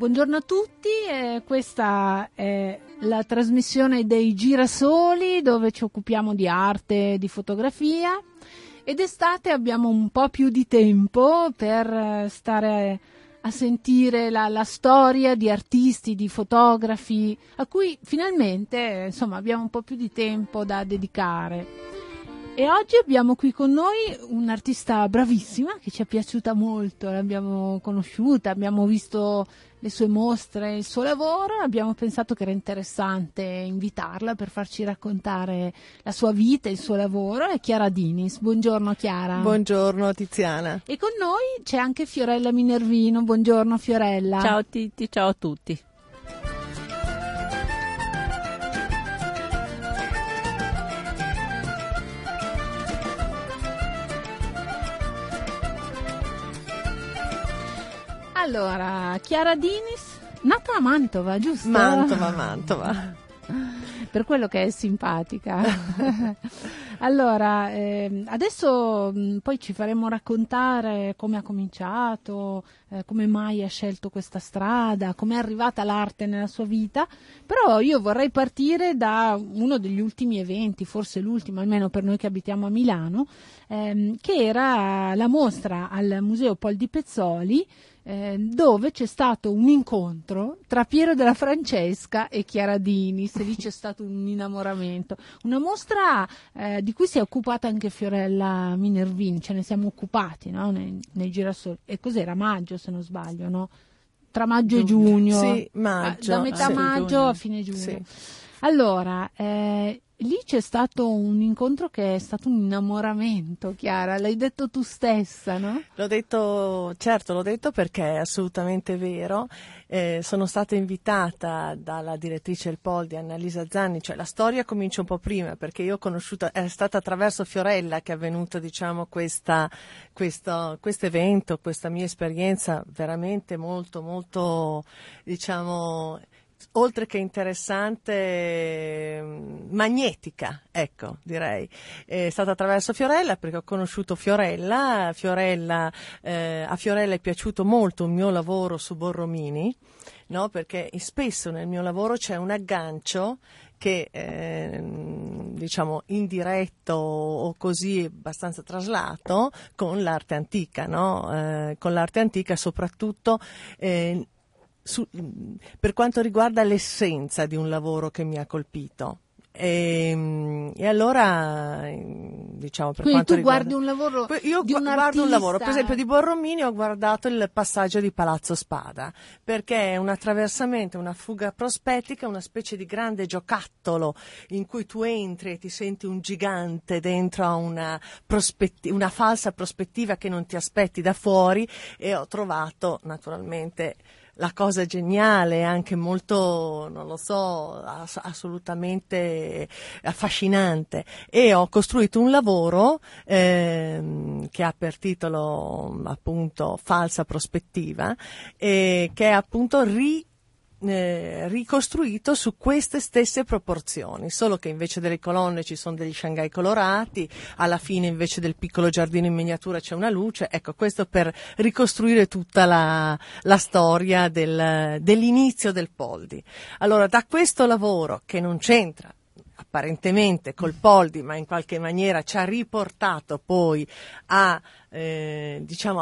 Buongiorno a tutti, questa è la trasmissione dei Girasoli, dove ci occupiamo di arte e di fotografia, ed estate abbiamo un po' più di tempo per stare a sentire la storia di artisti, di fotografi, a cui finalmente insomma abbiamo un po' più di tempo da dedicare. E oggi abbiamo qui con noi un'artista bravissima che ci è piaciuta molto, l'abbiamo conosciuta, abbiamo visto le sue mostre, il suo lavoro, abbiamo pensato che era interessante invitarla per farci raccontare la sua vita, il suo lavoro. È Chiara Dynys. Buongiorno Chiara. Buongiorno Tiziana. E con noi c'è anche Fiorella Minervino. Buongiorno Fiorella. Ciao Titti, ciao a tutti. Allora, Chiara Dynys, nata a Mantova, giusto? Mantova. Per quello che è simpatica. Allora, adesso poi ci faremo raccontare come ha cominciato, come mai ha scelto questa strada, come è arrivata l'arte nella sua vita, però io vorrei partire da uno degli ultimi eventi, forse l'ultimo, almeno per noi che abitiamo a Milano, che era la mostra al Museo Poldi Pezzoli, dove c'è stato un incontro tra Piero della Francesca e Chiara Dynys. Lì c'è stato un innamoramento, una mostra di cui si è occupata anche Fiorella Minervino, ce ne siamo occupati, no? Nei Girasoli, e cos'era, maggio se non sbaglio, no? Tra maggio e giugno, sì, maggio. Da metà maggio giugno a fine giugno, sì. Allora, lì c'è stato un incontro che è stato un innamoramento, Chiara, l'hai detto tu stessa, no? L'ho detto, certo, l'ho detto perché è assolutamente vero. Sono stata invitata dalla direttrice del Poldi, Annalisa Zanni, cioè la storia comincia un po' prima, perché io ho conosciuto, è stata attraverso Fiorella che è avvenuto, diciamo, questo evento, questa mia esperienza veramente molto, molto, diciamo, oltre che interessante, magnetica, ecco, direi. È stata attraverso Fiorella, perché ho conosciuto Fiorella, a Fiorella è piaciuto molto il mio lavoro su Borromini, no? Perché spesso nel mio lavoro c'è un aggancio che, diciamo, indiretto o così abbastanza traslato con l'arte antica, no? Con l'arte antica soprattutto, per quanto riguarda l'essenza di un lavoro che mi ha colpito. E allora, diciamo, per quindi quanto riguarda, guardi un lavoro, io di un guardo artista. Un lavoro, per esempio di Borromini ho guardato il passaggio di Palazzo Spada, perché è un attraversamento, una fuga prospettica, una specie di grande giocattolo in cui tu entri e ti senti un gigante dentro a una falsa prospettiva che non ti aspetti da fuori, e ho trovato naturalmente la cosa geniale, anche molto, non lo so, assolutamente affascinante, e ho costruito un lavoro che ha per titolo appunto Falsa prospettiva, che è appunto ricostruito su queste stesse proporzioni, solo che invece delle colonne ci sono degli Shanghai colorati, alla fine invece del piccolo giardino in miniatura c'è una luce. Ecco, questo per ricostruire tutta la storia dell'inizio del Poldi. Allora, da questo lavoro, che non c'entra apparentemente col Poldi, ma in qualche maniera ci ha riportato poi a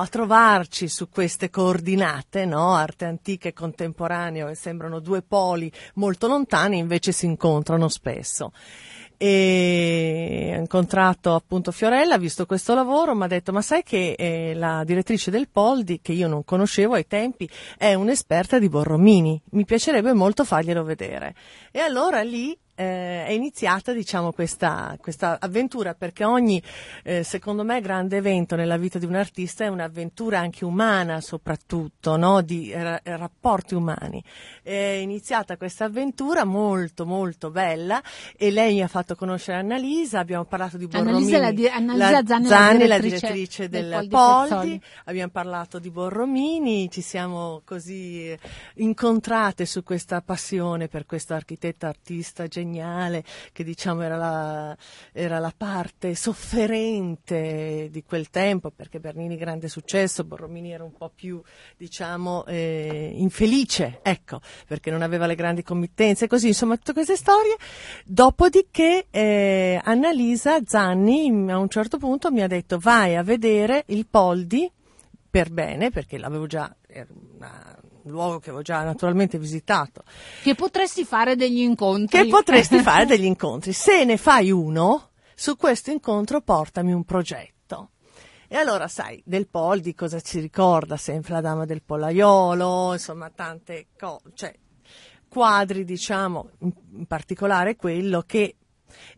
trovarci su queste coordinate, no? Arte antica e contemporaneo, e sembrano due poli molto lontani, invece si incontrano spesso. E ho incontrato appunto Fiorella, ha visto questo lavoro, mi ha detto: ma sai che la direttrice del Poldi, che io non conoscevo ai tempi, è un'esperta di Borromini, mi piacerebbe molto farglielo vedere. E allora lì è iniziata, diciamo, questa avventura, perché ogni, secondo me, grande evento nella vita di un artista è un'avventura anche umana, soprattutto, no? Di rapporti umani. È iniziata questa avventura molto molto bella, e lei mi ha fatto conoscere Annalisa, abbiamo parlato di Borromini, Annalisa Zanni, la direttrice del Poldi, abbiamo parlato di Borromini, ci siamo così incontrate su questa passione per questo architetto, artista geniale, segnale che diciamo era la parte sofferente di quel tempo, perché Bernini grande successo, Borromini era un po' più infelice, ecco, perché non aveva le grandi committenze, così insomma tutte queste storie. Dopodiché Annalisa Zanni a un certo punto mi ha detto: vai a vedere il Poldi per bene, perché l'avevo già, era un luogo che avevo già naturalmente visitato, che potresti fare degli incontri, se ne fai uno, su questo incontro portami un progetto. E allora, sai, del Poldi cosa ci ricorda sempre la Dama del Pollaiolo, insomma tante cose, cioè quadri, diciamo, in particolare quello che,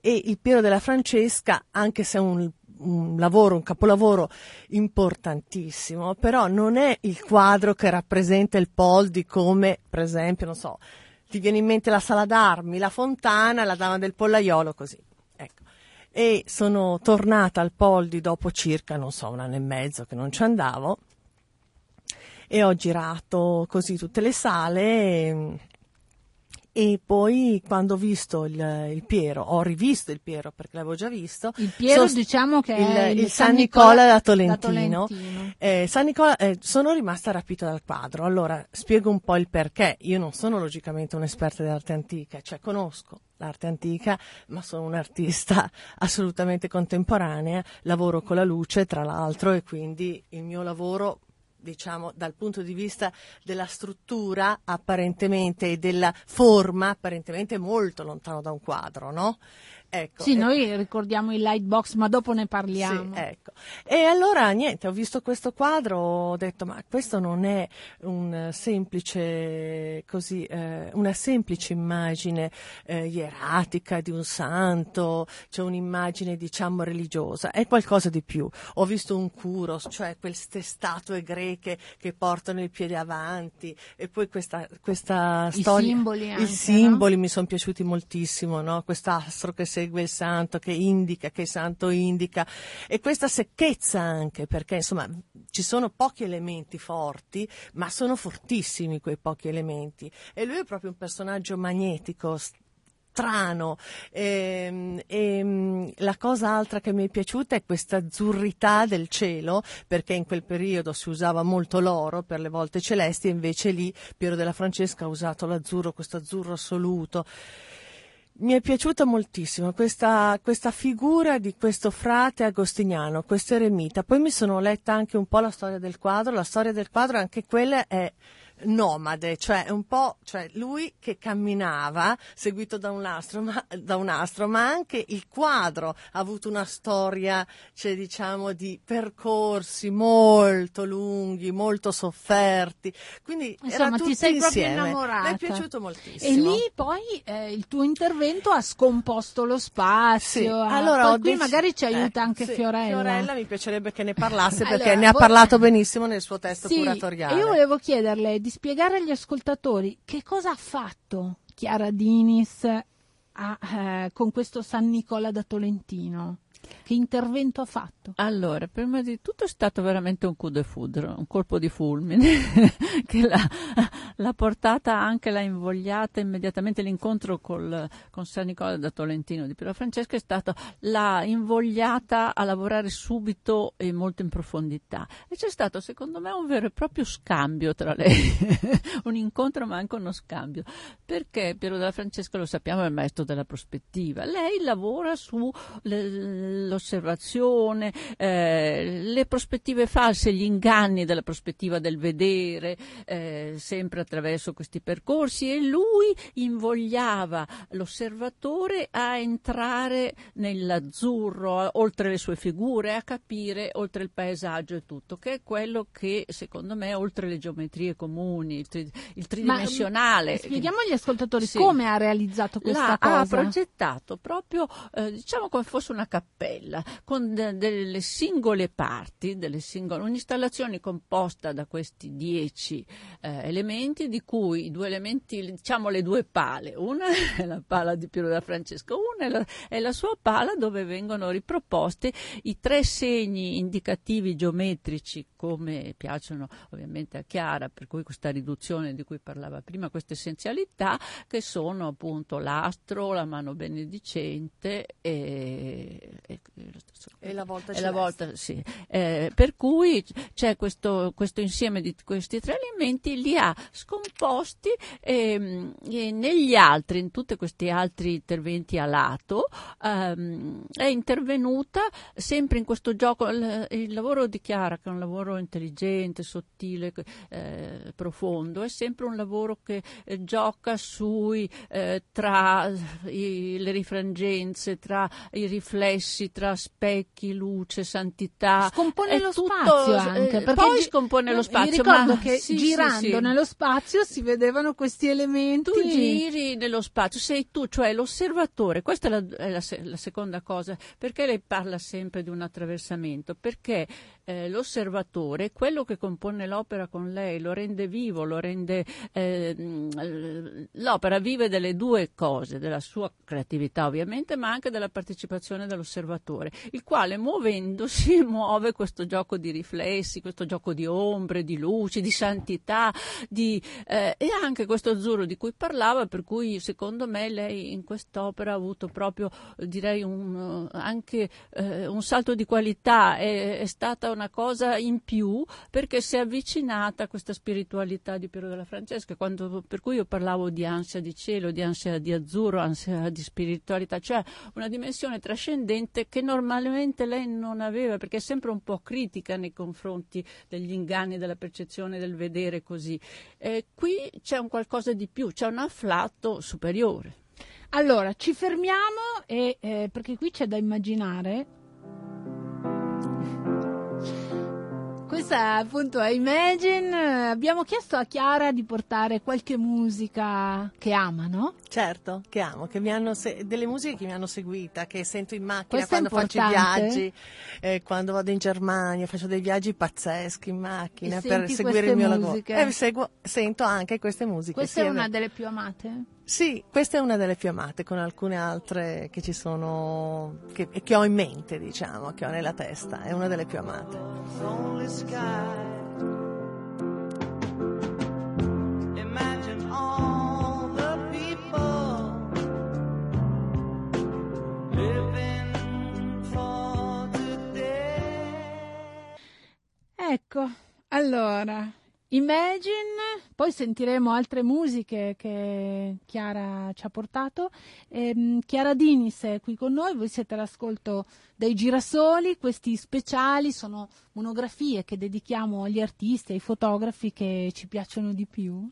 e il Piero della Francesca, anche se è un capolavoro importantissimo, però non è il quadro che rappresenta il Poldi come, per esempio, non so, ti viene in mente la Sala d'Armi, la Fontana, la Dama del Pollaiolo, così. E sono tornata al Poldi dopo circa, non so, 1 anno e mezzo che non ci andavo, e ho girato così tutte le sale e poi quando ho visto il Piero, ho rivisto il Piero perché l'avevo già visto. Il Piero diciamo che è il San Nicola da Tolentino. San Nicola, sono rimasta rapita dal quadro. Allora, spiego un po' il perché. Io non sono logicamente un'esperta dell'arte antica, cioè conosco l'arte antica, ma sono un'artista assolutamente contemporanea, lavoro con la luce tra l'altro, e quindi il mio lavoro, diciamo, dal punto di vista della struttura apparentemente e della forma apparentemente molto lontano da un quadro, no? Ecco. Sì, noi ricordiamo il Lightbox, ma dopo ne parliamo. Sì, ecco. E allora niente, ho visto questo quadro, ho detto: ma questo non è una semplice immagine ieratica di un santo, cioè un'immagine diciamo religiosa, è qualcosa di più. Ho visto un Kuros, cioè queste statue greche che portano il piede avanti, e poi questa storia, i simboli, no? Mi sono piaciuti moltissimo, no? Quest'astro che segue il santo, che il santo indica, e questa secchezza anche, perché insomma ci sono pochi elementi forti, ma sono fortissimi quei pochi elementi, e lui è proprio un personaggio magnetico, strano. La cosa altra che mi è piaciuta è questa azzurrità del cielo, perché in quel periodo si usava molto l'oro per le volte celesti, e invece lì Piero della Francesca ha usato l'azzurro, questo azzurro assoluto. Mi è piaciuta moltissimo questa figura di questo frate agostiniano, questo eremita. Poi mi sono letta anche un po' la storia del quadro, anche quella è nomade, cioè un po', cioè lui che camminava seguito da un astro, ma anche il quadro ha avuto una storia, cioè diciamo di percorsi molto lunghi, molto sofferti, quindi insomma, era tutto insieme. Proprio innamorata. Mi è piaciuto moltissimo. E lì poi il tuo intervento ha scomposto lo spazio. Sì. Allora, poi qui magari ci aiuta anche sì, Fiorella mi piacerebbe che ne parlasse perché allora, ne ha parlato benissimo nel suo testo sì, curatoriale. Io volevo chiederle di spiegare agli ascoltatori che cosa ha fatto Chiara Dynys con questo San Nicola da Tolentino. Che intervento ha fatto? Allora, prima di tutto è stato veramente un coup de foudre, un colpo di fulmine che l'ha portata, anche l'ha invogliata immediatamente. L'incontro con San Nicola da Tolentino di Piero Francesca è stato, l'ha invogliata a lavorare subito e molto in profondità, e c'è stato secondo me un vero e proprio scambio tra lei un incontro ma anche uno scambio, perché Piero della Francesca, lo sappiamo, è il maestro della prospettiva. Lei lavora su l'osservazione, le prospettive false, gli inganni della prospettiva del vedere, sempre attraverso questi percorsi, e lui invogliava l'osservatore a entrare nell'azzurro, oltre le sue figure, a capire oltre il paesaggio e tutto, che è quello che secondo me, oltre le geometrie comuni, il tridimensionale. Ma, spieghiamo agli ascoltatori sì, come ha realizzato questa cosa. Ha progettato proprio, diciamo come fosse una cappella cappella con delle singole parti, un'installazione composta da questi 10 elementi, di cui i due elementi, diciamo le due pale, una è la pala di Piero della Francesca, una è la sua pala, dove vengono riproposti i 3 segni indicativi geometrici, come piacciono ovviamente a Chiara, per cui questa riduzione di cui parlava prima, questa essenzialità, che sono appunto l'astro, la mano benedicente e la volta celeste. Sì. Per cui c'è questo insieme di questi 3 elementi, li ha scomposti e negli altri, in tutti questi altri interventi a lato, è intervenuta sempre in questo gioco. Il lavoro di Chiara, che è un lavoro intelligente, sottile, profondo, è sempre un lavoro che gioca tra le rifrangenze, tra i riflessi, tra specchi, luce, santità. Scompone lo spazio anche. Poi scompone lo spazio. Mi ricordo che girando nello spazio si vedevano questi elementi. Tu giri nello spazio, sei tu, cioè l'osservatore. Questa è la seconda cosa. Perché lei parla sempre di un attraversamento? Perché l'osservatore, quello che compone l'opera con lei, lo rende vivo, lo rende... l'opera vive delle due cose, della sua creatività ovviamente, ma anche della partecipazione dell'osservatore, il quale muovendosi muove questo gioco di riflessi, questo gioco di ombre, di luci, di santità, e anche questo azzurro di cui parlava, per cui secondo me lei in quest'opera ha avuto proprio, direi, un salto di qualità, è stata una cosa in più, perché si è avvicinata a questa spiritualità di Piero della Francesca, per cui io parlavo di ansia di cielo, di ansia di azzurro, ansia di spiritualità, cioè una dimensione trascendente che normalmente lei non aveva, perché è sempre un po' critica nei confronti degli inganni, della percezione, del vedere così. Qui c'è un qualcosa di più, c'è un afflato superiore. Allora, ci fermiamo perché qui c'è da immaginare... Questa appunto è Imagine. Abbiamo chiesto a Chiara di portare qualche musica che ama, no? Certo, che amo, delle musiche che mi hanno seguita, che sento in macchina. Questo quando faccio i viaggi, quando vado in Germania, faccio dei viaggi pazzeschi in macchina per seguire il mio lavoro. Sento anche queste musiche. Questa è una delle più amate? Sì, questa è una delle più amate, con alcune altre che ci sono, che ho in mente, diciamo, che ho nella testa, è una delle più amate. Lonely sky. Imagine all the people living for today. Ecco, allora... Imagine, poi sentiremo altre musiche che Chiara ci ha portato. Chiara Dynys è qui con noi, voi siete all'ascolto dei Girasoli. Questi speciali sono monografie che dedichiamo agli artisti, ai fotografi che ci piacciono di più.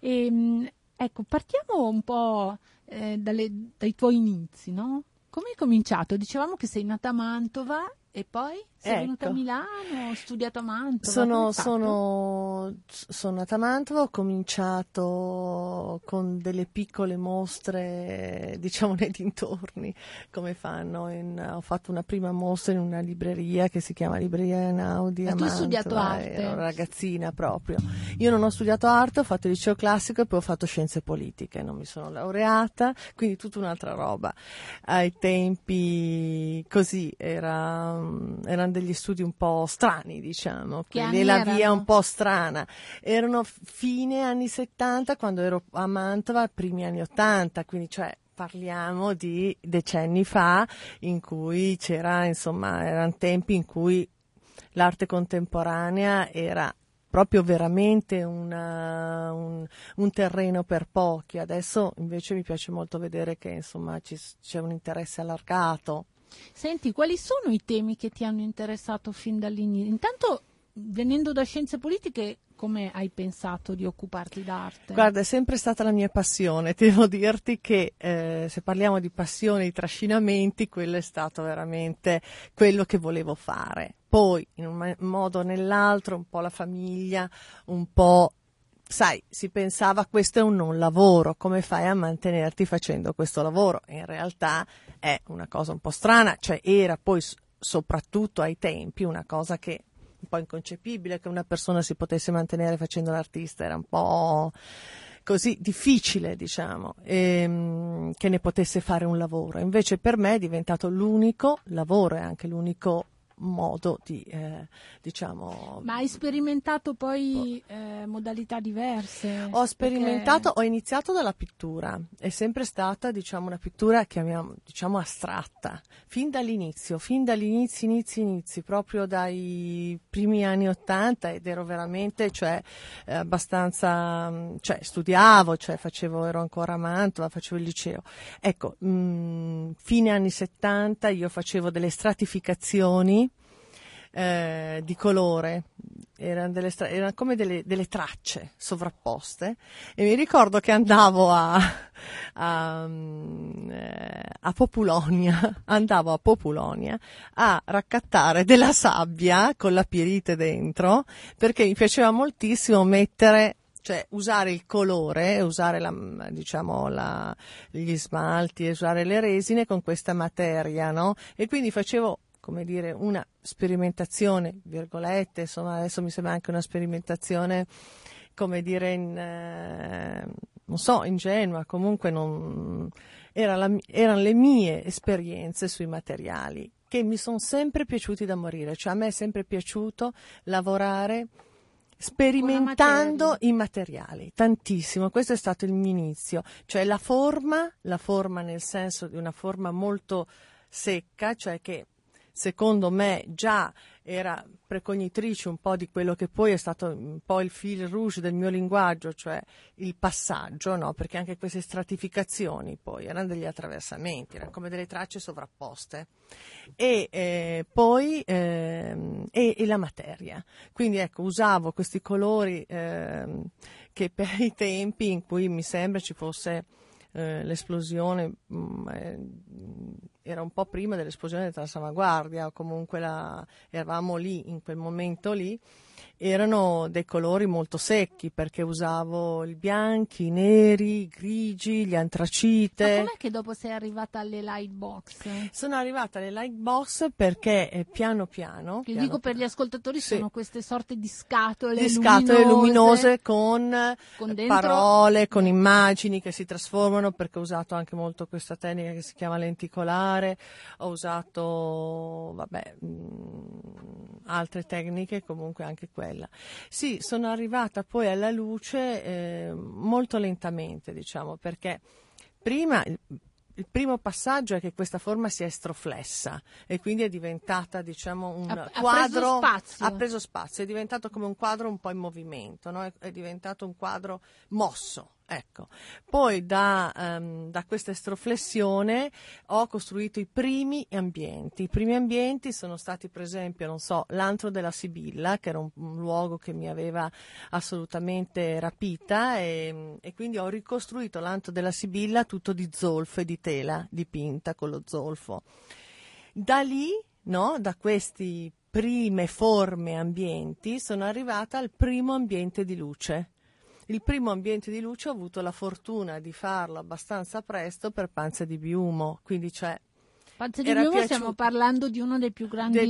Ecco, partiamo un po' dai tuoi inizi, no? Come hai cominciato? Dicevamo che sei nata a Mantova. E poi sei venuta a Milano, ho studiato a Mantova. Sono nata a Mantova, ho cominciato con delle piccole mostre, diciamo, nei dintorni, come fanno. Ho fatto una prima mostra in una libreria che si chiama Libreria Einaudi. Ma tu hai studiato arte? Ero una ragazzina proprio. Io non ho studiato arte, ho fatto il liceo classico e poi ho fatto scienze politiche. Non mi sono laureata, quindi tutta un'altra roba. Ai tempi così erano degli studi un po' strani, diciamo, quindi la via un po' strana. Erano fine anni 70 quando ero a Mantova, primi anni 80, quindi parliamo di decenni fa, in cui erano tempi in cui l'arte contemporanea era proprio veramente un terreno per pochi. Adesso invece mi piace molto vedere che c'è un interesse allargato. Senti, quali sono i temi che ti hanno interessato fin dall'inizio? Intanto, venendo da scienze politiche, come hai pensato di occuparti d'arte? Guarda, è sempre stata la mia passione. Devo dirti che se parliamo di passione, di trascinamenti, quello è stato veramente quello che volevo fare. Poi, in un modo o nell'altro, un po' la famiglia, un po' sai, si pensava questo è un non lavoro, come fai a mantenerti facendo questo lavoro? In realtà è una cosa un po' strana, cioè era poi soprattutto ai tempi una cosa che un po' inconcepibile, che una persona si potesse mantenere facendo l'artista, era un po' così difficile, diciamo, che ne potesse fare un lavoro. Invece per me è diventato l'unico lavoro e anche l'unico modo di, diciamo... Ma hai sperimentato poi modalità diverse? Ho sperimentato, perché... ho iniziato dalla pittura, è sempre stata, diciamo, una pittura, chiamiamo, diciamo, astratta, fin dall'inizio, proprio dai primi anni '80, ed ero veramente, cioè, abbastanza, cioè, studiavo, cioè, ero ancora a Mantova, facevo il liceo. Ecco, fine anni '70 io facevo delle stratificazioni di colore, erano come delle tracce sovrapposte, e mi ricordo che andavo a Populonia a raccattare della sabbia con la pirite dentro, perché mi piaceva moltissimo mettere, cioè usare il colore, usare gli smalti, usare le resine con questa materia, no? E quindi facevo, come dire, una sperimentazione, virgolette, insomma, adesso mi sembra anche una sperimentazione, come dire, ingenua, comunque erano le mie esperienze sui materiali, che mi sono sempre piaciuti da morire, cioè a me è sempre piaciuto lavorare sperimentando i materiali tantissimo. Questo è stato il mio inizio, cioè la forma nel senso di una forma molto secca, cioè che secondo me già era precognitrice un po' di quello che poi è stato un po' il fil rouge del mio linguaggio, cioè il passaggio, no? Perché anche queste stratificazioni poi erano degli attraversamenti, erano come delle tracce sovrapposte, e poi la materia. Quindi ecco, usavo questi colori che per i tempi in cui mi sembra ci fosse l'esplosione, era un po' prima dell'esplosione della salvaguardia, o comunque eravamo lì, in quel momento lì, erano dei colori molto secchi, perché usavo i bianchi, i neri, i grigi, gli antracite. Ma com'è che dopo sei arrivata alle light box? Sono arrivata alle light box perché piano piano. Per gli ascoltatori, sì, sono queste sorte di scatole luminose con dentro... parole, con immagini che si trasformano, perché ho usato anche molto questa tecnica che si chiama lenticolare, ho usato altre tecniche, comunque anche quella. Sì, sono arrivata poi alla luce molto lentamente, diciamo, perché prima il primo passaggio è che questa forma si è estroflessa e quindi è diventata, diciamo, un quadro. Ha preso spazio, è diventato come un quadro un po' in movimento, no? È diventato un quadro mosso. Ecco, poi da questa estroflessione ho costruito i primi ambienti. Sono stati, per esempio, l'antro della Sibilla, che era un luogo che mi aveva assolutamente rapita, e quindi ho ricostruito l'antro della Sibilla tutto di zolfo e di tela dipinta con lo zolfo. Da lì, no, da questi prime forme ambienti, sono arrivata al primo ambiente di luce. Il primo ambiente di luce ho avuto la fortuna di farlo abbastanza presto per Panza di Biumo, quindi cioè Panza di Biumo stiamo parlando di uno dei più grandi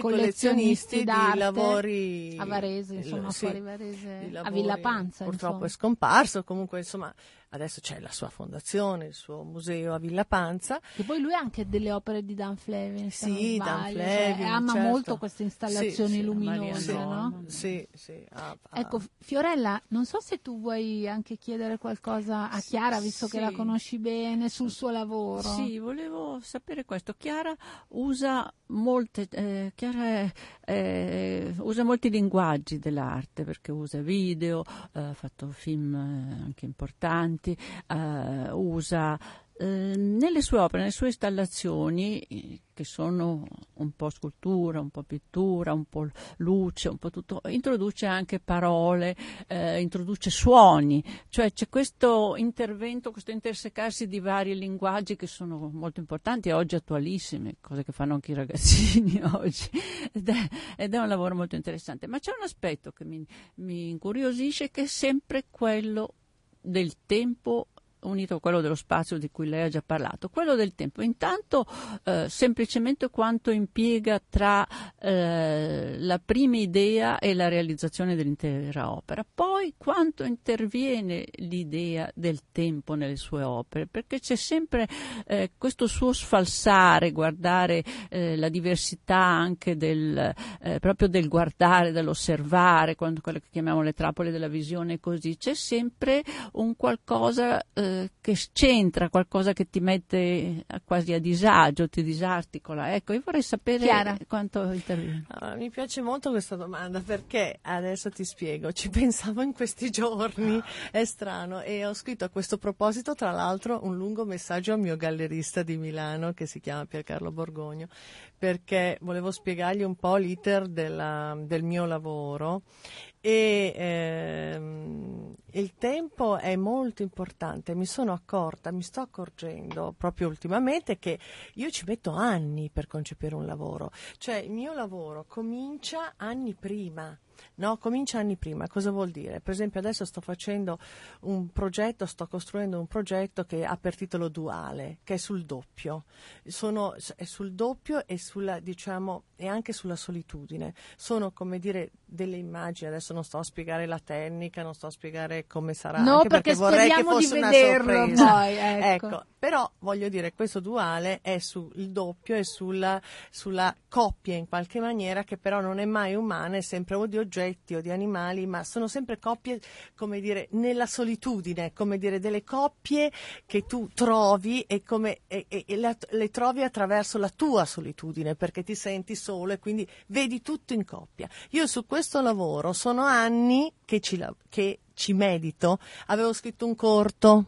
collezionisti di lavori a Varese, insomma, sì, fuori Varese, lavori, a Villa Panza. Purtroppo insomma è scomparso, comunque insomma adesso c'è la sua fondazione, il suo museo a Villa Panza. E poi lui ha anche delle opere di Dan Flavin. Sì, Dan Flavin, cioè, ama certo molto queste installazioni, sì, luminose, sì, no? Sì, sì. Ecco, Fiorella, non so se tu vuoi anche chiedere qualcosa a Chiara, visto che la conosci bene, sul suo lavoro. Sì, volevo sapere questo. Chiara usa molti linguaggi dell'arte, perché usa video, ha fatto film anche importanti, usa Nelle sue opere, nelle sue installazioni, che sono un po' scultura, un po' pittura, un po' luce, un po' tutto, introduce anche parole, introduce suoni, cioè c'è questo intervento, questo intersecarsi di vari linguaggi che sono molto importanti e oggi attualissime, cose che fanno anche i ragazzini oggi, ed è un lavoro molto interessante. Ma c'è un aspetto che mi incuriosisce, che è sempre quello del tempo, unito a quello dello spazio di cui lei ha già parlato, quello del tempo. Intanto semplicemente quanto impiega tra la prima idea e la realizzazione dell'intera opera, poi quanto interviene l'idea del tempo nelle sue opere, perché c'è sempre questo suo sfalsare, guardare la diversità anche proprio del guardare, dell'osservare, quando quello che chiamiamo le trappole della visione, così c'è sempre un qualcosa che c'entra, qualcosa che ti mette quasi a disagio, ti disarticola. Ecco, io vorrei sapere, Chiara, quanto interviene. Mi piace molto questa domanda, perché adesso ti spiego, ci pensavo in questi giorni, è strano, e ho scritto a questo proposito tra l'altro un lungo messaggio al mio gallerista di Milano che si chiama Piercarlo Borgogno, perché volevo spiegargli un po' l'iter del mio lavoro. Il tempo è molto importante. Mi sto accorgendo proprio ultimamente che io ci metto anni per concepire un lavoro, cioè il mio lavoro comincia anni prima. No, comincia anni prima. Cosa vuol dire? Per esempio adesso sto costruendo un progetto che ha per titolo Duale, che è sul doppio. È sul doppio e e anche sulla solitudine. Sono, come dire, delle immagini. Adesso non sto a spiegare la tecnica, non sto a spiegare come sarà, no, anche perché vorrei che fosse una sorpresa. Poi, ecco. Però voglio dire, questo Duale è sul doppio e sulla coppia in qualche maniera, che però non è mai umana, è sempre o di oggetti o di animali, ma sono sempre coppie, come dire, nella solitudine, come dire, delle coppie che tu trovi le trovi attraverso la tua solitudine, perché ti senti solo e quindi vedi tutto in coppia. Io su questo lavoro sono anni che ci medito. Avevo scritto un corto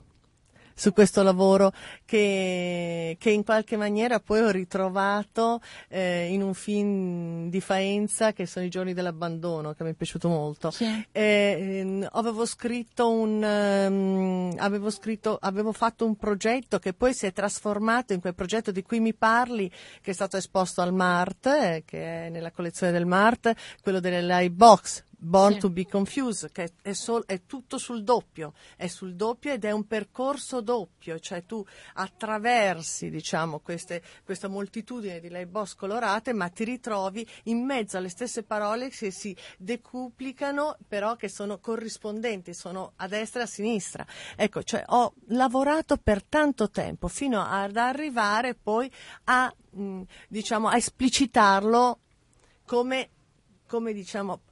su questo lavoro che in qualche maniera poi ho ritrovato in un film di Faenza, che sono I giorni dell'abbandono, che mi è piaciuto molto. Sì. Avevo fatto un progetto che poi si è trasformato in quel progetto di cui mi parli, che è stato esposto al Mart, che è nella collezione del Mart, quello delle live box. Born to be confused, che è tutto sul doppio ed è un percorso doppio, cioè tu attraversi, diciamo, questa moltitudine di light box colorate, ma ti ritrovi in mezzo alle stesse parole che si decuplicano, però che sono corrispondenti, sono a destra e a sinistra. Ecco, cioè ho lavorato per tanto tempo fino ad arrivare poi a esplicitarlo come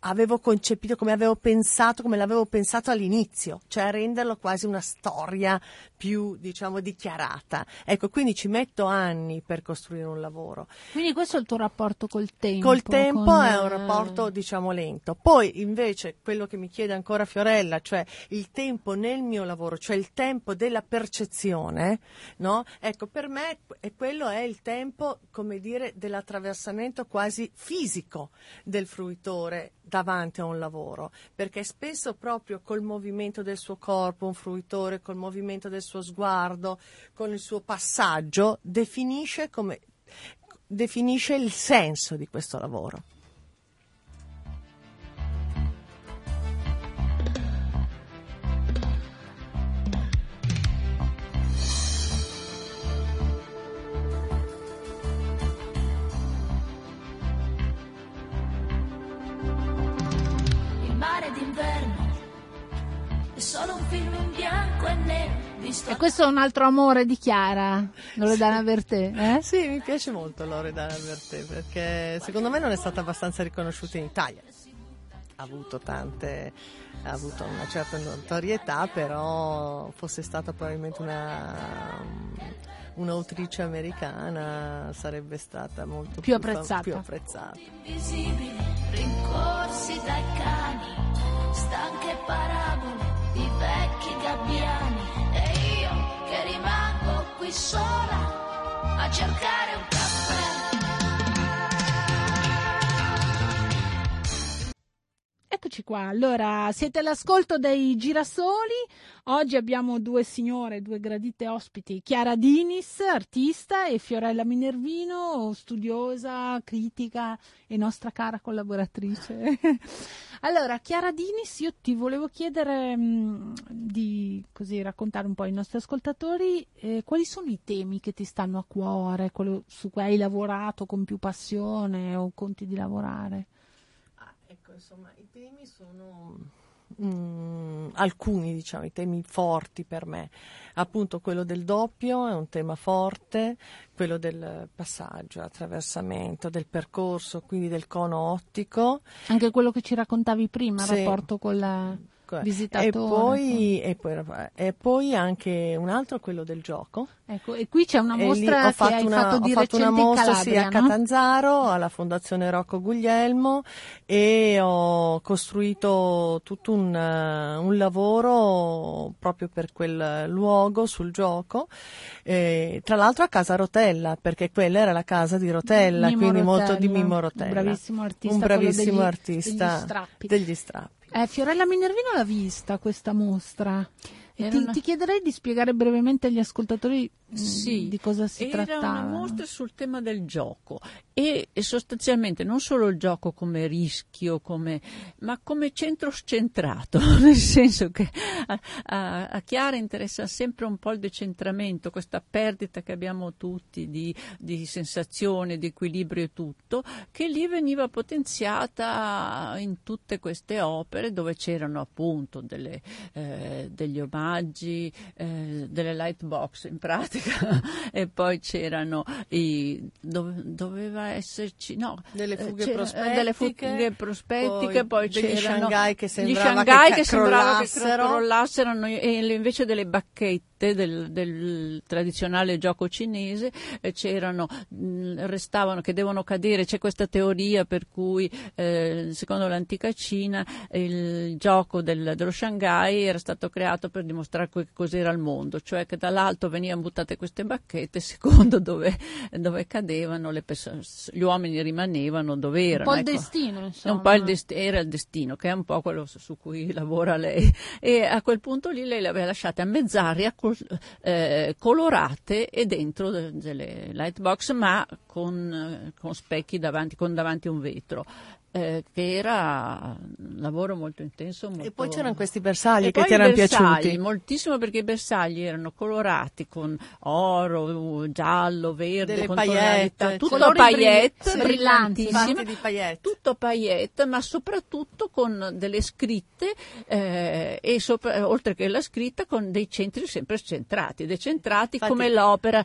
avevo concepito, come l'avevo pensato all'inizio, cioè a renderlo quasi una storia più, dichiarata. Ecco, quindi ci metto anni per costruire un lavoro. Quindi questo è il tuo rapporto col tempo? Col tempo è un rapporto, lento. Poi, invece, quello che mi chiede ancora Fiorella, cioè il tempo nel mio lavoro, cioè il tempo della percezione, no? Ecco, per me quello è il tempo, dell'attraversamento quasi fisico del frutto davanti a un lavoro, perché spesso proprio col movimento del suo corpo un fruitore, col movimento del suo sguardo, con il suo passaggio definisce il senso di questo lavoro. Solo un film in bianco e nero. E questo è un altro amore di Chiara, Loredana Bertè. Sì, mi piace molto Loredana Bertè, perché secondo me non è stata abbastanza riconosciuta in Italia. Ha avuto una certa notorietà, però fosse stata probabilmente un'autrice americana, sarebbe stata molto più apprezzata. Invisibili, rincorsi dai cani, stanche parabole, i vecchi gabbiani, e io che rimango qui Eccoci qua, allora siete all'ascolto dei Girasoli, oggi abbiamo due signore, due gradite ospiti, Chiara Dynys, artista, e Fiorella Minervino, studiosa, critica e nostra cara collaboratrice. Allora Chiara Dynys, io ti volevo chiedere di così raccontare un po' ai nostri ascoltatori quali sono i temi che ti stanno a cuore, quello su cui hai lavorato con più passione o conti di lavorare. Insomma, i temi sono alcuni, diciamo, i temi forti per me. Appunto quello del doppio è un tema forte, quello del passaggio, attraversamento, del percorso, quindi del cono ottico. Anche quello che ci raccontavi prima, sì. Rapporto con la... visitatore. E poi anche un altro, quello del gioco. Ecco, e qui c'è una mostra che hai fatto di recente in Calabria. Ho fatto una mostra, sì, a Catanzaro, alla Fondazione Rocco Guglielmo, e ho costruito tutto un lavoro proprio per quel luogo, sul gioco, tra l'altro a casa Rotella, perché quella era la casa di Rotella, molto di Mimmo Rotella. Un bravissimo artista degli strappi. Fiorella Minervino l'ha vista questa mostra e ti chiederei di spiegare brevemente agli ascoltatori di cosa si trattava. Era una mostra sul tema del gioco e sostanzialmente non solo il gioco come rischio, ma come centro scentrato, nel senso che a Chiara interessa sempre un po' il decentramento, questa perdita che abbiamo tutti di sensazione, di equilibrio e tutto, che lì veniva potenziata in tutte queste opere dove c'erano appunto degli omaggi, delle lightbox in pratica, e poi c'erano doveva esserci delle fughe prospettiche, poi c'erano gli Shanghai che sembrava che crollassero, e invece delle bacchette del tradizionale gioco cinese restavano, che devono cadere. C'è questa teoria per cui secondo l'antica Cina il gioco dello Shanghai era stato creato per dimostrare cos'era il mondo, cioè che dall'alto venivano buttate queste bacchette secondo dove cadevano le persone, gli uomini rimanevano dove erano. Era il destino, che è un po' quello su cui lavora lei, e a quel punto lì lei le aveva lasciate a mezz'aria colorate e dentro delle lightbox, ma con specchi davanti, con davanti un vetro. Che era un lavoro molto intenso, molto... E poi c'erano questi bersagli che ti erano piaciuti moltissimo, perché i bersagli erano colorati con oro, giallo, verde, con paillette, tutto paillette brillantissime, tutto paillette, ma soprattutto con delle scritte e oltre che la scritta con dei centri sempre decentrati. Infatti, come l'opera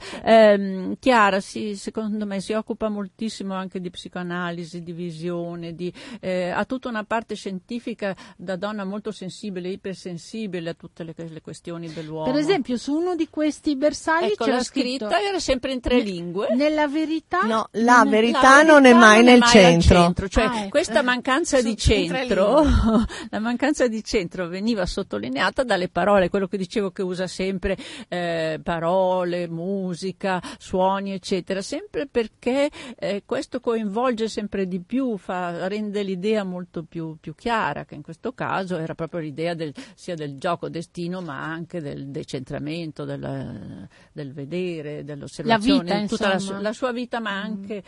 Chiara secondo me si occupa moltissimo anche di psicoanalisi, di visione, ha tutta una parte scientifica, da donna molto sensibile, ipersensibile a tutte le questioni dell'uomo. Per esempio, su uno di questi bersagli c'era la scritta, era sempre in tre lingue. La verità non è mai al centro. Cioè, questa mancanza di centro, la mancanza di centro veniva sottolineata dalle parole, quello che dicevo che usa sempre parole, musica, suoni, eccetera, sempre perché questo coinvolge sempre di più, rende l'idea molto più chiara, che in questo caso era proprio l'idea sia del gioco destino, ma anche del decentramento, del vedere, dell'osservazione, la vita, tutta la sua vita, ma anche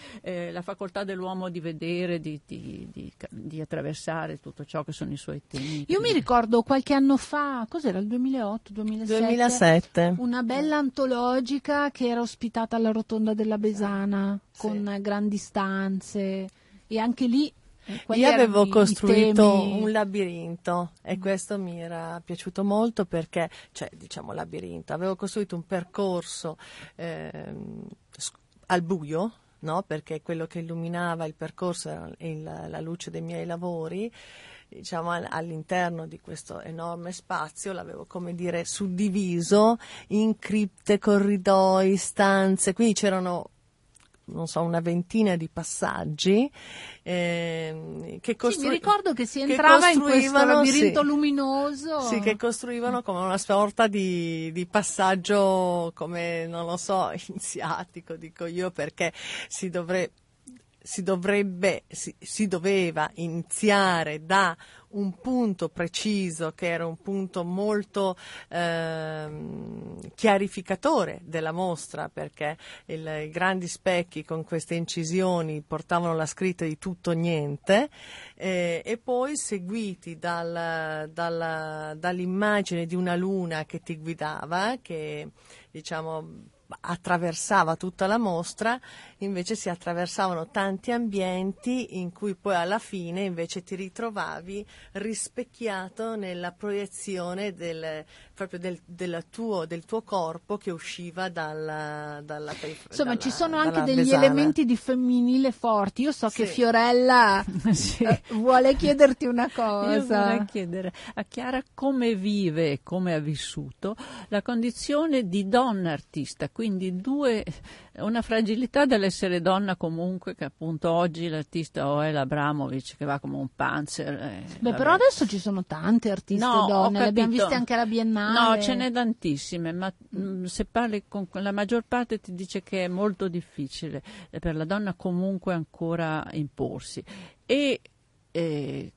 la facoltà dell'uomo di vedere, di attraversare tutto ciò che sono i suoi temi. Io mi ricordo qualche anno fa, cos'era, il 2007, una bella antologica che era ospitata alla Rotonda della Besana, con grandi stanze. E anche lì io avevo costruito un labirinto, e questo mi era piaciuto molto perché, avevo costruito un percorso al buio, no? Perché quello che illuminava il percorso era la luce dei miei lavori. All'interno di questo enorme spazio l'avevo, suddiviso in cripte, corridoi, stanze, quindi c'erano una ventina di passaggi mi ricordo che si entrava in questo labirinto luminoso. Sì, che costruivano come una sorta di passaggio, come, non lo so, iniziatico, dico io, perché si doveva iniziare da un punto preciso che era un punto molto chiarificatore della mostra, perché i grandi specchi con queste incisioni portavano la scritta di tutto niente, e poi seguiti dall'immagine di una luna che ti guidava, che diciamo attraversava tutta la mostra. Invece si attraversavano tanti ambienti in cui poi alla fine invece ti ritrovavi rispecchiato nella proiezione del tuo corpo che usciva dalla periferia. Insomma, ci sono anche degli Besana. Elementi di femminile forti. Io so che Fiorella vuole chiederti una cosa. Io vorrei chiedere a Chiara come vive e come ha vissuto la condizione di donna artista, quindi una fragilità dell'essere donna comunque, che appunto oggi l'artista o è l'Abramovic che va come un panzer. Però adesso ci sono tante artiste donne, le abbiamo viste anche alla Biennale. No, ce n'è tantissime, ma se parli con la maggior parte ti dice che è molto difficile per la donna comunque ancora imporsi. E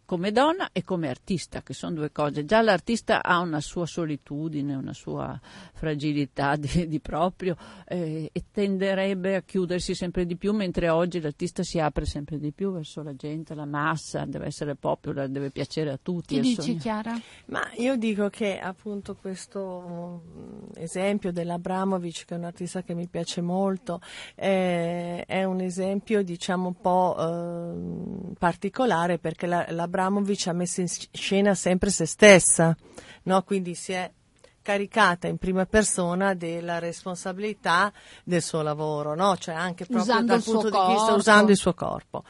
come donna e come artista, che sono due cose. Già l'artista ha una sua solitudine, una sua fragilità di proprio, e tenderebbe a chiudersi sempre di più, mentre oggi l'artista si apre sempre di più verso la gente, la massa, deve essere popular, deve piacere a tutti. Che dici, Chiara? Ma io dico che appunto questo esempio dell'Abramovic, che è un artista che mi piace molto, è un esempio diciamo un po' particolare, perché l'Abramovic ha messo in scena sempre se stessa, no? Quindi si è caricata in prima persona della responsabilità del suo lavoro, no? Cioè anche proprio usando dal punto di vista, usando il suo corpo.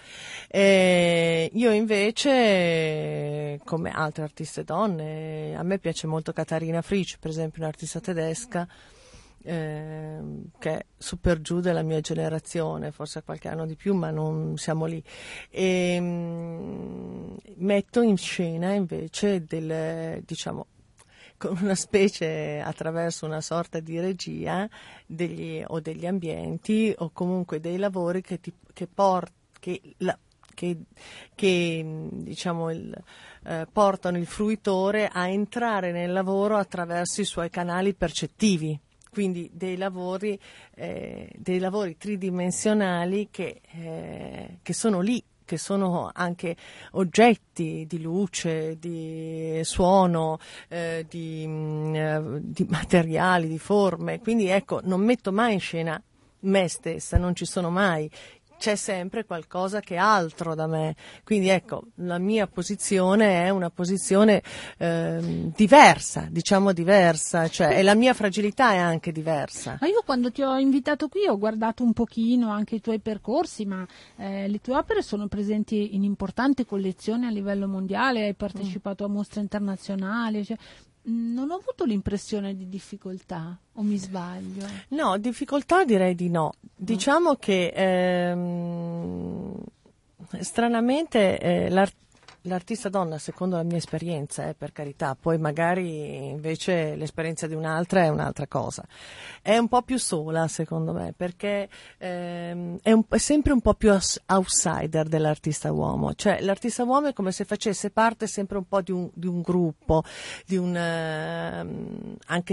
Io invece, come altre artiste donne, a me piace molto Katarina Fritsch, per esempio, un'artista tedesca, che è super giù della mia generazione, forse qualche anno di più, ma non siamo lì. E metto in scena invece diciamo con una specie, attraverso una sorta di regia, degli ambienti o comunque dei lavori che portano il fruitore a entrare nel lavoro attraverso i suoi canali percettivi. Quindi dei lavori tridimensionali che sono lì, che sono anche oggetti di luce, di suono, di materiali, di forme. Quindi ecco, non metto mai in scena me stessa, non ci sono mai. C'è sempre qualcosa che è altro da me, quindi ecco, la mia posizione è una posizione diversa, cioè, e la mia fragilità è anche diversa. Ma io quando ti ho invitato qui ho guardato un pochino anche i tuoi percorsi, ma le tue opere sono presenti in importanti collezioni a livello mondiale, hai partecipato a mostre internazionali, cioè, non ho avuto l'impressione di difficoltà, o mi sbaglio? No, difficoltà direi di no. Diciamo che stranamente l'artista donna, secondo la mia esperienza, per carità, poi magari invece l'esperienza di un'altra è un'altra cosa, è un po' più sola secondo me, perché è sempre un po' più outsider dell'artista uomo. Cioè l'artista uomo è come se facesse parte sempre un po' di un gruppo, anche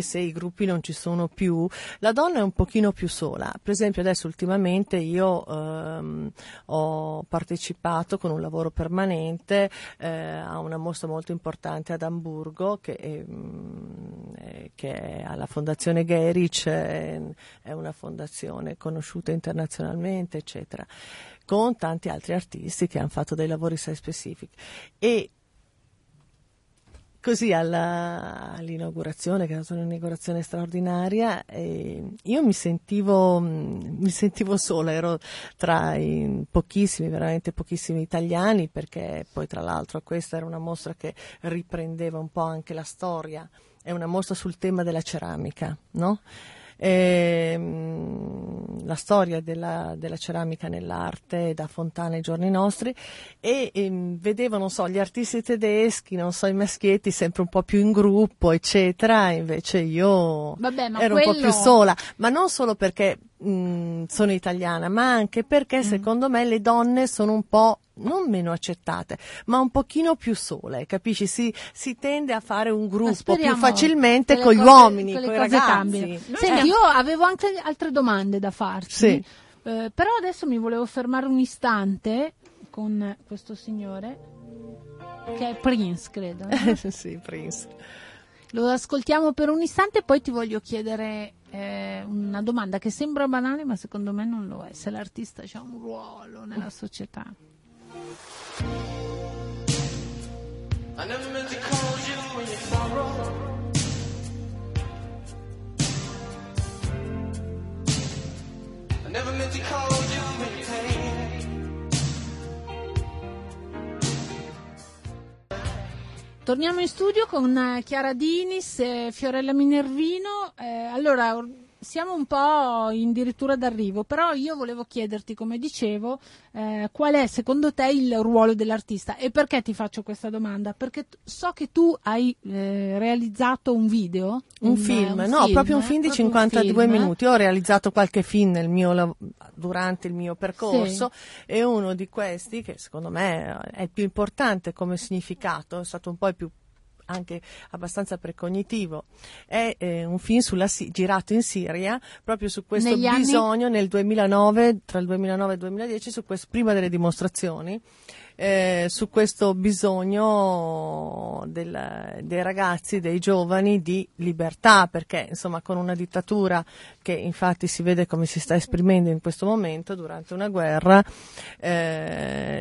se i gruppi non ci sono più. La donna è un pochino più sola. Per esempio adesso ultimamente io ho partecipato con un lavoro permanente a una mostra molto importante ad Amburgo, che è alla Fondazione Gerich, è una fondazione conosciuta internazionalmente, eccetera, con tanti altri artisti che hanno fatto dei lavori specifici. E così all'inaugurazione, che è stata un'inaugurazione straordinaria, io mi sentivo sola, ero tra i pochissimi, veramente pochissimi italiani, perché poi tra l'altro questa era una mostra che riprendeva un po' anche la storia, è una mostra sul tema della ceramica, no? la storia della ceramica nell'arte da Fontana ai giorni nostri, e vedevo, non so, gli artisti tedeschi, non so, i maschietti sempre un po' più in gruppo, eccetera, invece io ero un po' più sola, ma non solo perché sono italiana, ma anche perché secondo me le donne sono un po' non meno accettate, ma un pochino più sole, capisci? Si tende a fare un gruppo più facilmente con gli uomini, con i ragazzi. Senti, io avevo anche altre domande da farti, sì. Però adesso mi volevo fermare un istante con questo signore che è Prince, credo. Sì, Prince. Lo ascoltiamo per un istante e poi ti voglio chiedere una domanda che sembra banale, ma secondo me non lo è, se l'artista ha un ruolo nella società. I never meant to call you when you borrowed. I never meant to call you when you paid. Torniamo in studio con Chiara Dynys e Fiorella Minervino. Allora, siamo un po' in dirittura d'arrivo, però io volevo chiederti, come dicevo, qual è secondo te il ruolo dell'artista, e perché ti faccio questa domanda? Perché so che tu hai realizzato un video, un film, proprio un film di 52 minuti. Io ho realizzato qualche film durante il mio percorso, sì. E uno di questi, che secondo me è il più importante come significato, è stato un po' il più anche abbastanza precognitivo, è un film girato in Siria, proprio su questo nel 2009, tra il 2009 e il 2010, su questo, prima delle dimostrazioni, su questo bisogno dei ragazzi, dei giovani, di libertà, perché insomma con una dittatura che infatti si vede come si sta esprimendo in questo momento durante una guerra,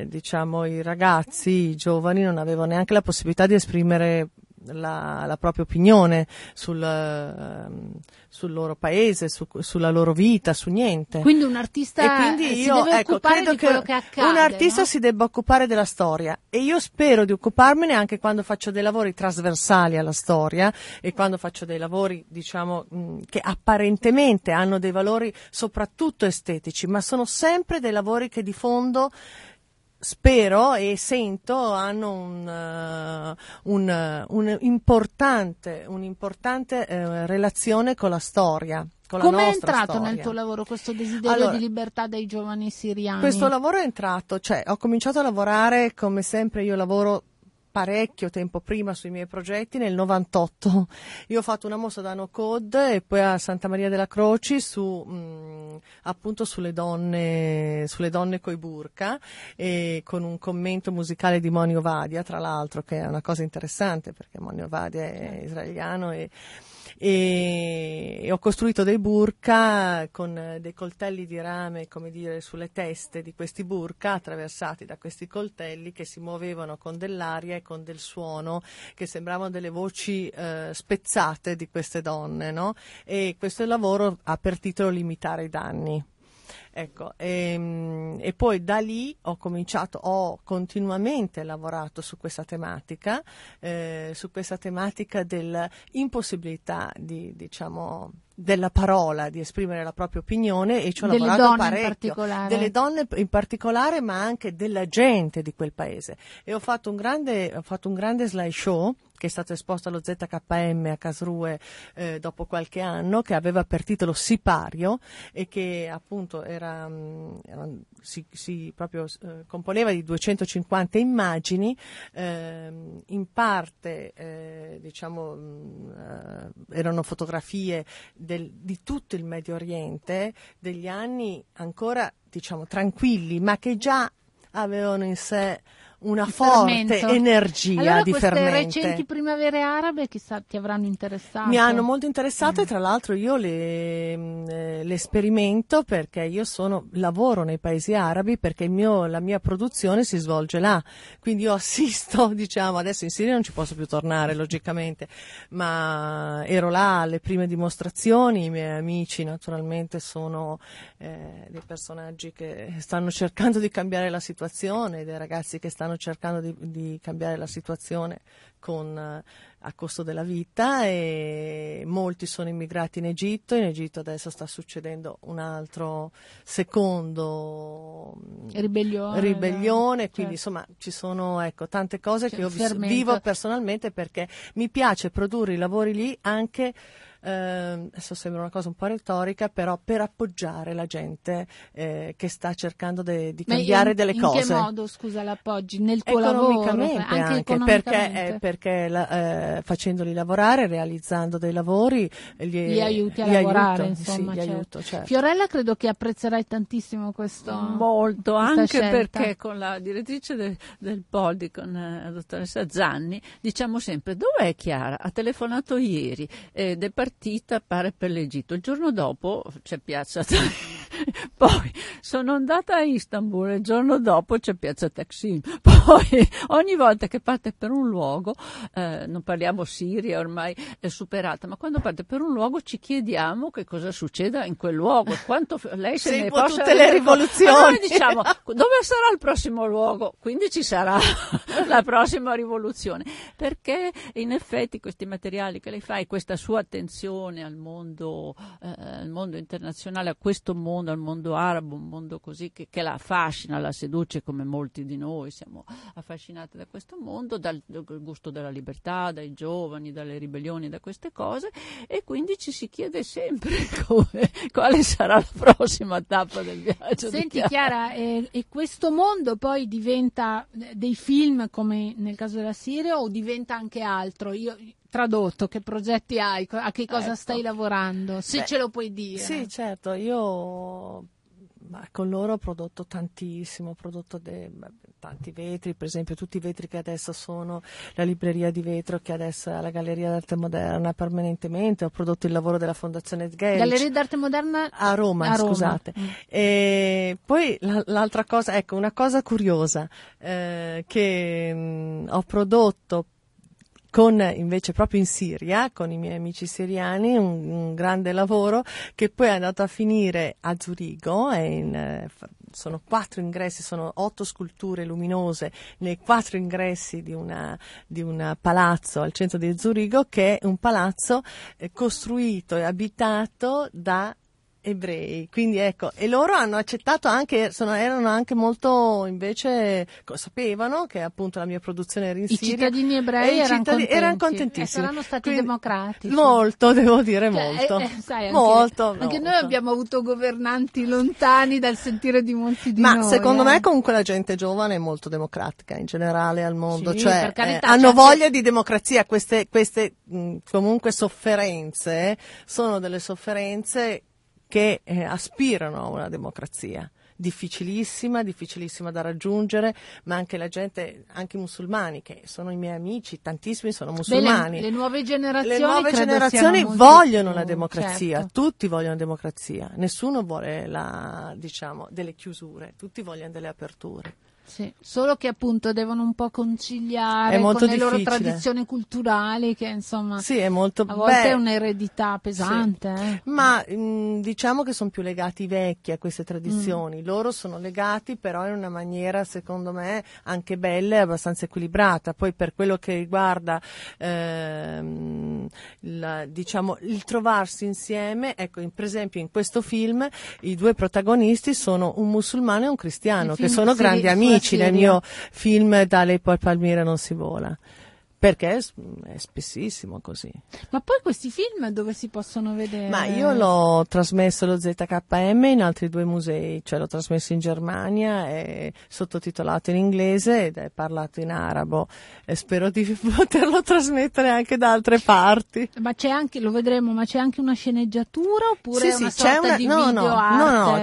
diciamo i ragazzi, i giovani non avevano neanche la possibilità di esprimere la propria opinione sul loro paese, sulla loro vita, su niente. Quindi un artista credo che un artista, no? Si debba occupare della storia, e io spero di occuparmene anche quando faccio dei lavori trasversali alla storia, e quando faccio dei lavori, diciamo, che apparentemente hanno dei valori soprattutto estetici, ma sono sempre dei lavori che di fondo spero e sento hanno un'importante relazione con la storia. Come è entrato nel tuo lavoro questo desiderio di libertà dei giovani siriani? Questo lavoro è entrato, cioè ho cominciato a lavorare, come sempre io lavoro parecchio tempo prima sui miei progetti, nel 98. Io ho fatto una mostra da No Code e poi a Santa Maria della Croce appunto sulle donne coi burka, e con un commento musicale di Moni Ovadia, tra l'altro, che è una cosa interessante perché Moni Ovadia è israeliano, e ho costruito dei burka con dei coltelli di rame, come dire, sulle teste di questi burka, attraversati da questi coltelli che si muovevano con dell'aria e con del suono, che sembravano delle voci spezzate di queste donne, no? E questo lavoro ha per titolo Limitare i danni. Ecco, e poi da lì ho continuamente lavorato su questa tematica, dell'impossibilità della parola, di esprimere la propria opinione, e ci ho lavorato parecchio, delle donne in particolare, ma anche della gente di quel paese. E ho fatto un grande slideshow che è stato esposto allo ZKM a Karlsruhe dopo qualche anno, che aveva per titolo Sipario, e che appunto componeva di 250 immagini, in parte erano fotografie di tutto il Medio Oriente, degli anni ancora, diciamo, tranquilli, ma che già avevano in sé una forte energia di fermento. Allora queste recenti primavere arabe, chissà, ti avranno interessato? Mi hanno molto interessato, e tra l'altro io le sperimento, perché io lavoro nei paesi arabi, perché la mia produzione si svolge là, quindi io assisto, diciamo, adesso in Siria non ci posso più tornare logicamente, ma ero là alle prime dimostrazioni. I miei amici naturalmente sono dei personaggi che stanno cercando di cambiare la situazione, dei ragazzi che stanno stanno cercando di cambiare la situazione a costo della vita, e molti sono immigrati in Egitto. In Egitto adesso sta succedendo un altro secondo ribellione, quindi insomma ci sono tante cose che io vivo personalmente, perché mi piace produrre i lavori lì anche, adesso sembra una cosa un po' retorica, però per appoggiare la gente che sta cercando di cambiare delle cose. In che modo, scusa, l'appoggi? Nel tuo lavoro? Anche perché, facendoli lavorare, realizzando dei lavori, li aiuti a lavorare. Aiuto, insomma, sì, aiuto, certo. Fiorella, credo che apprezzerai tantissimo questo. Molto, anche scelta. Perché con la direttrice del Poldi, con la dottoressa Zanni, diciamo sempre: dov'è Chiara? Ha telefonato ieri ed è partita, pare, per l'Egitto. Il giorno dopo c'è piazza. Poi sono andata a Istanbul, il giorno dopo c'è piazza Taksim. Poi ogni volta che parte per un luogo, non parliamo Siria, ormai è superata, ma quando parte per un luogo ci chiediamo che cosa succeda in quel luogo, quanto lei se ne possa... tutte le rivoluzioni. Allora diciamo, dove sarà il prossimo luogo? Quindi ci sarà la prossima rivoluzione, perché in effetti questi materiali che lei fa e questa sua attenzione al mondo internazionale, a questo mondo, al mondo arabo, un mondo così che la affascina, la seduce, come molti di noi siamo affascinati da questo mondo, dal gusto della libertà, dai giovani, dalle ribellioni, da queste cose, e quindi ci si chiede sempre quale sarà la prossima tappa del viaggio. Senti Chiara, e questo mondo poi diventa dei film come nel caso della Siria, o diventa anche altro? Tradotto, che progetti hai? A che cosa stai lavorando? Se ce lo puoi dire. Sì, certo, io con loro ho prodotto tantissimo, tanti vetri, per esempio tutti i vetri che adesso sono la libreria di vetro, che adesso è la Galleria d'Arte Moderna permanentemente. Ho prodotto il lavoro della Fondazione Galleria d'Arte Moderna a Roma. Scusate. E poi l'altra cosa, una cosa curiosa che ho prodotto con, invece, proprio in Siria, con i miei amici siriani, un grande lavoro che poi è andato a finire a Zurigo. Sono 4 ingressi, sono 8 sculture luminose nei 4 ingressi di un palazzo al centro di Zurigo, che è un palazzo costruito e abitato da ebrei, quindi e loro hanno accettato anche, erano anche molto, invece sapevano che appunto la mia produzione era in Siria. I cittadini ebrei erano contentissimi. Saranno stati democratici. Molto, devo dire, molto. Sai, anche noi abbiamo avuto governanti lontani dal sentire di molti di noi. Ma secondo me comunque la gente giovane è molto democratica in generale al mondo, sì, cioè hanno voglia di democrazia. Queste comunque sofferenze sono delle sofferenze che aspirano a una democrazia difficilissima da raggiungere, ma anche la gente, anche i musulmani, che sono i miei amici, tantissimi sono musulmani. Beh, le nuove generazioni, vogliono la democrazia, certo. Tutti vogliono democrazia, nessuno vuole delle chiusure, tutti vogliono delle aperture. Sì, solo che appunto devono un po' conciliare con le loro tradizioni culturali, che insomma è molto, a volte è un'eredità pesante. Sì. Ma diciamo che sono più legati i vecchi a queste tradizioni, loro sono legati però in una maniera secondo me anche bella e abbastanza equilibrata. Poi per quello che riguarda il trovarsi insieme, per esempio in questo film i 2 protagonisti sono un musulmano e un cristiano, che sono grandi amici. Nel mio film Da Aleppo al Palmira non si vola, perché è spessissimo così. Ma poi questi film dove si possono vedere? Ma io l'ho trasmesso lo ZKM in altri 2 musei, cioè l'ho trasmesso in Germania, è sottotitolato in inglese ed è parlato in arabo, e spero di poterlo trasmettere anche da altre parti. Ma c'è anche, lo vedremo, ma c'è anche una sceneggiatura, oppure sì, no,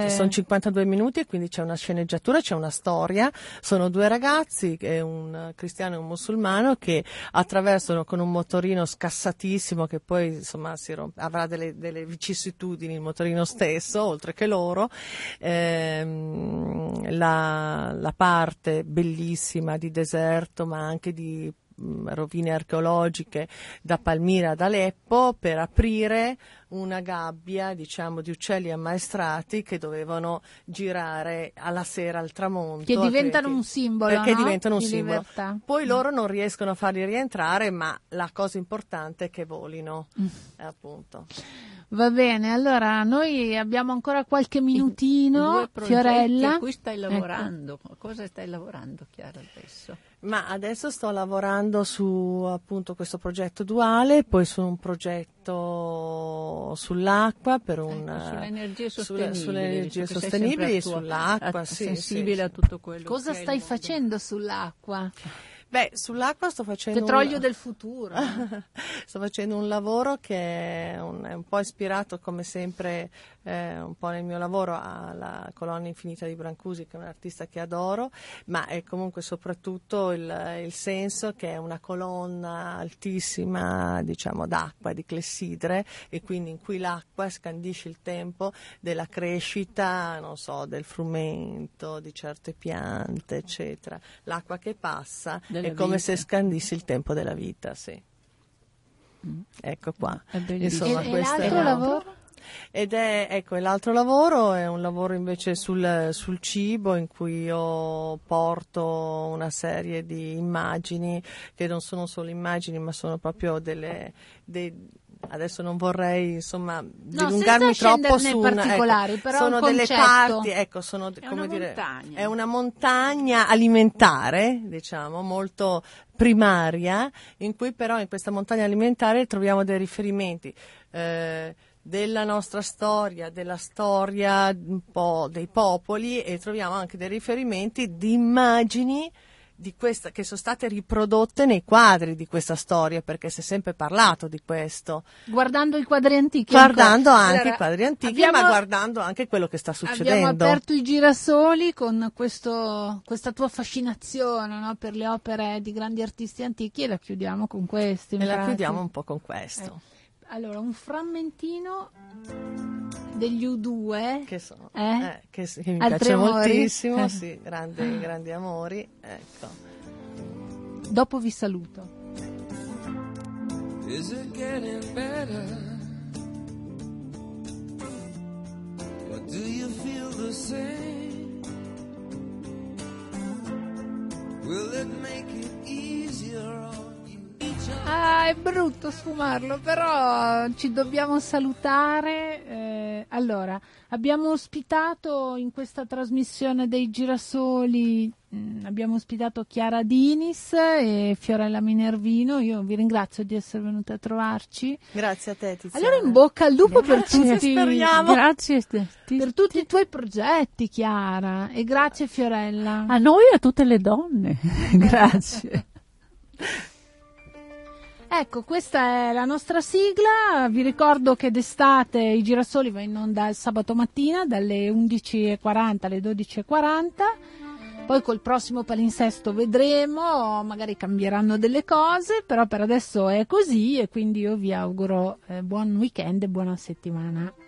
sono 52 minuti e quindi c'è una sceneggiatura, c'è una storia, sono 2 ragazzi, un cristiano e un musulmano, che attraversano con un motorino scassatissimo, che poi insomma avrà delle vicissitudini il motorino stesso oltre che loro, la parte bellissima di deserto, ma anche di rovine archeologiche da Palmira ad Aleppo, per aprire una gabbia, diciamo, di uccelli ammaestrati che dovevano girare alla sera al tramonto, che diventano un simbolo, perché diventano un simbolo. Poi loro non riescono a farli rientrare, ma la cosa importante è che volino, appunto. Va bene, allora noi abbiamo ancora qualche minutino. Fiorella, a cui stai lavorando, ecco. Cosa stai lavorando, Chiara, adesso? Ma adesso sto lavorando su, appunto, questo progetto duale, poi su un progetto sull'acqua, per sull'energia sostenibile, sull'energia sostenibile, sull'acqua, sensibile a tutto quello. Cosa che stai facendo sull'acqua? Beh, sull'acqua sto facendo... Petrolio del futuro. Sto facendo un lavoro che è un po' ispirato, come sempre, un po' nel mio lavoro, alla Colonna Infinita di Brancusi, che è un artista che adoro, ma è comunque soprattutto il senso che è una colonna altissima, diciamo, d'acqua, di clessidre, e quindi in cui l'acqua scandisce il tempo della crescita, non so, del frumento, di certe piante, eccetera. L'acqua che passa... È come se scandissi il tempo della vita, sì. Ecco qua. Insomma, e questo è l'altro lavoro? L'altro lavoro è un lavoro invece sul cibo, in cui io porto una serie di immagini, che non sono solo immagini, ma sono proprio adesso non vorrei, insomma, dilungarmi troppo su particolari, però sono delle parti, ecco, sono, come dire, è una montagna alimentare, diciamo, molto primaria, in cui però in questa montagna alimentare troviamo dei riferimenti della nostra storia, della storia un po' dei popoli, e troviamo anche dei riferimenti di immagini di questa, che sono state riprodotte nei quadri di questa storia, perché si è sempre parlato di questo, guardando i quadri antichi, i quadri antichi, ma guardando anche quello che sta succedendo. Abbiamo aperto i girasoli con questa tua fascinazione, no, per le opere di grandi artisti antichi, e la chiudiamo con questi, la chiudiamo un po' con questo. Allora, un frammentino degli U2 che mi piace moltissimo, sì, grandi amori, ecco. Dopo vi saluto. Is it getting better? Or do you feel the same? Will it make it easier? È brutto sfumarlo, però ci dobbiamo salutare. Allora, abbiamo ospitato in questa trasmissione dei girasoli, abbiamo ospitato Chiara Dynys e Fiorella Minervino. Io vi ringrazio di essere venute a trovarci. Grazie a te, Tiziana. Allora, in bocca al lupo per tutti i tuoi progetti, Chiara, e grazie, Fiorella. A noi e a tutte le donne. Grazie. Ecco, questa è la nostra sigla. Vi ricordo che d'estate i girasoli va in onda il sabato mattina dalle 11:40 alle 12:40. Poi col prossimo palinsesto vedremo, magari cambieranno delle cose, però per adesso è così, e quindi io vi auguro buon weekend e buona settimana.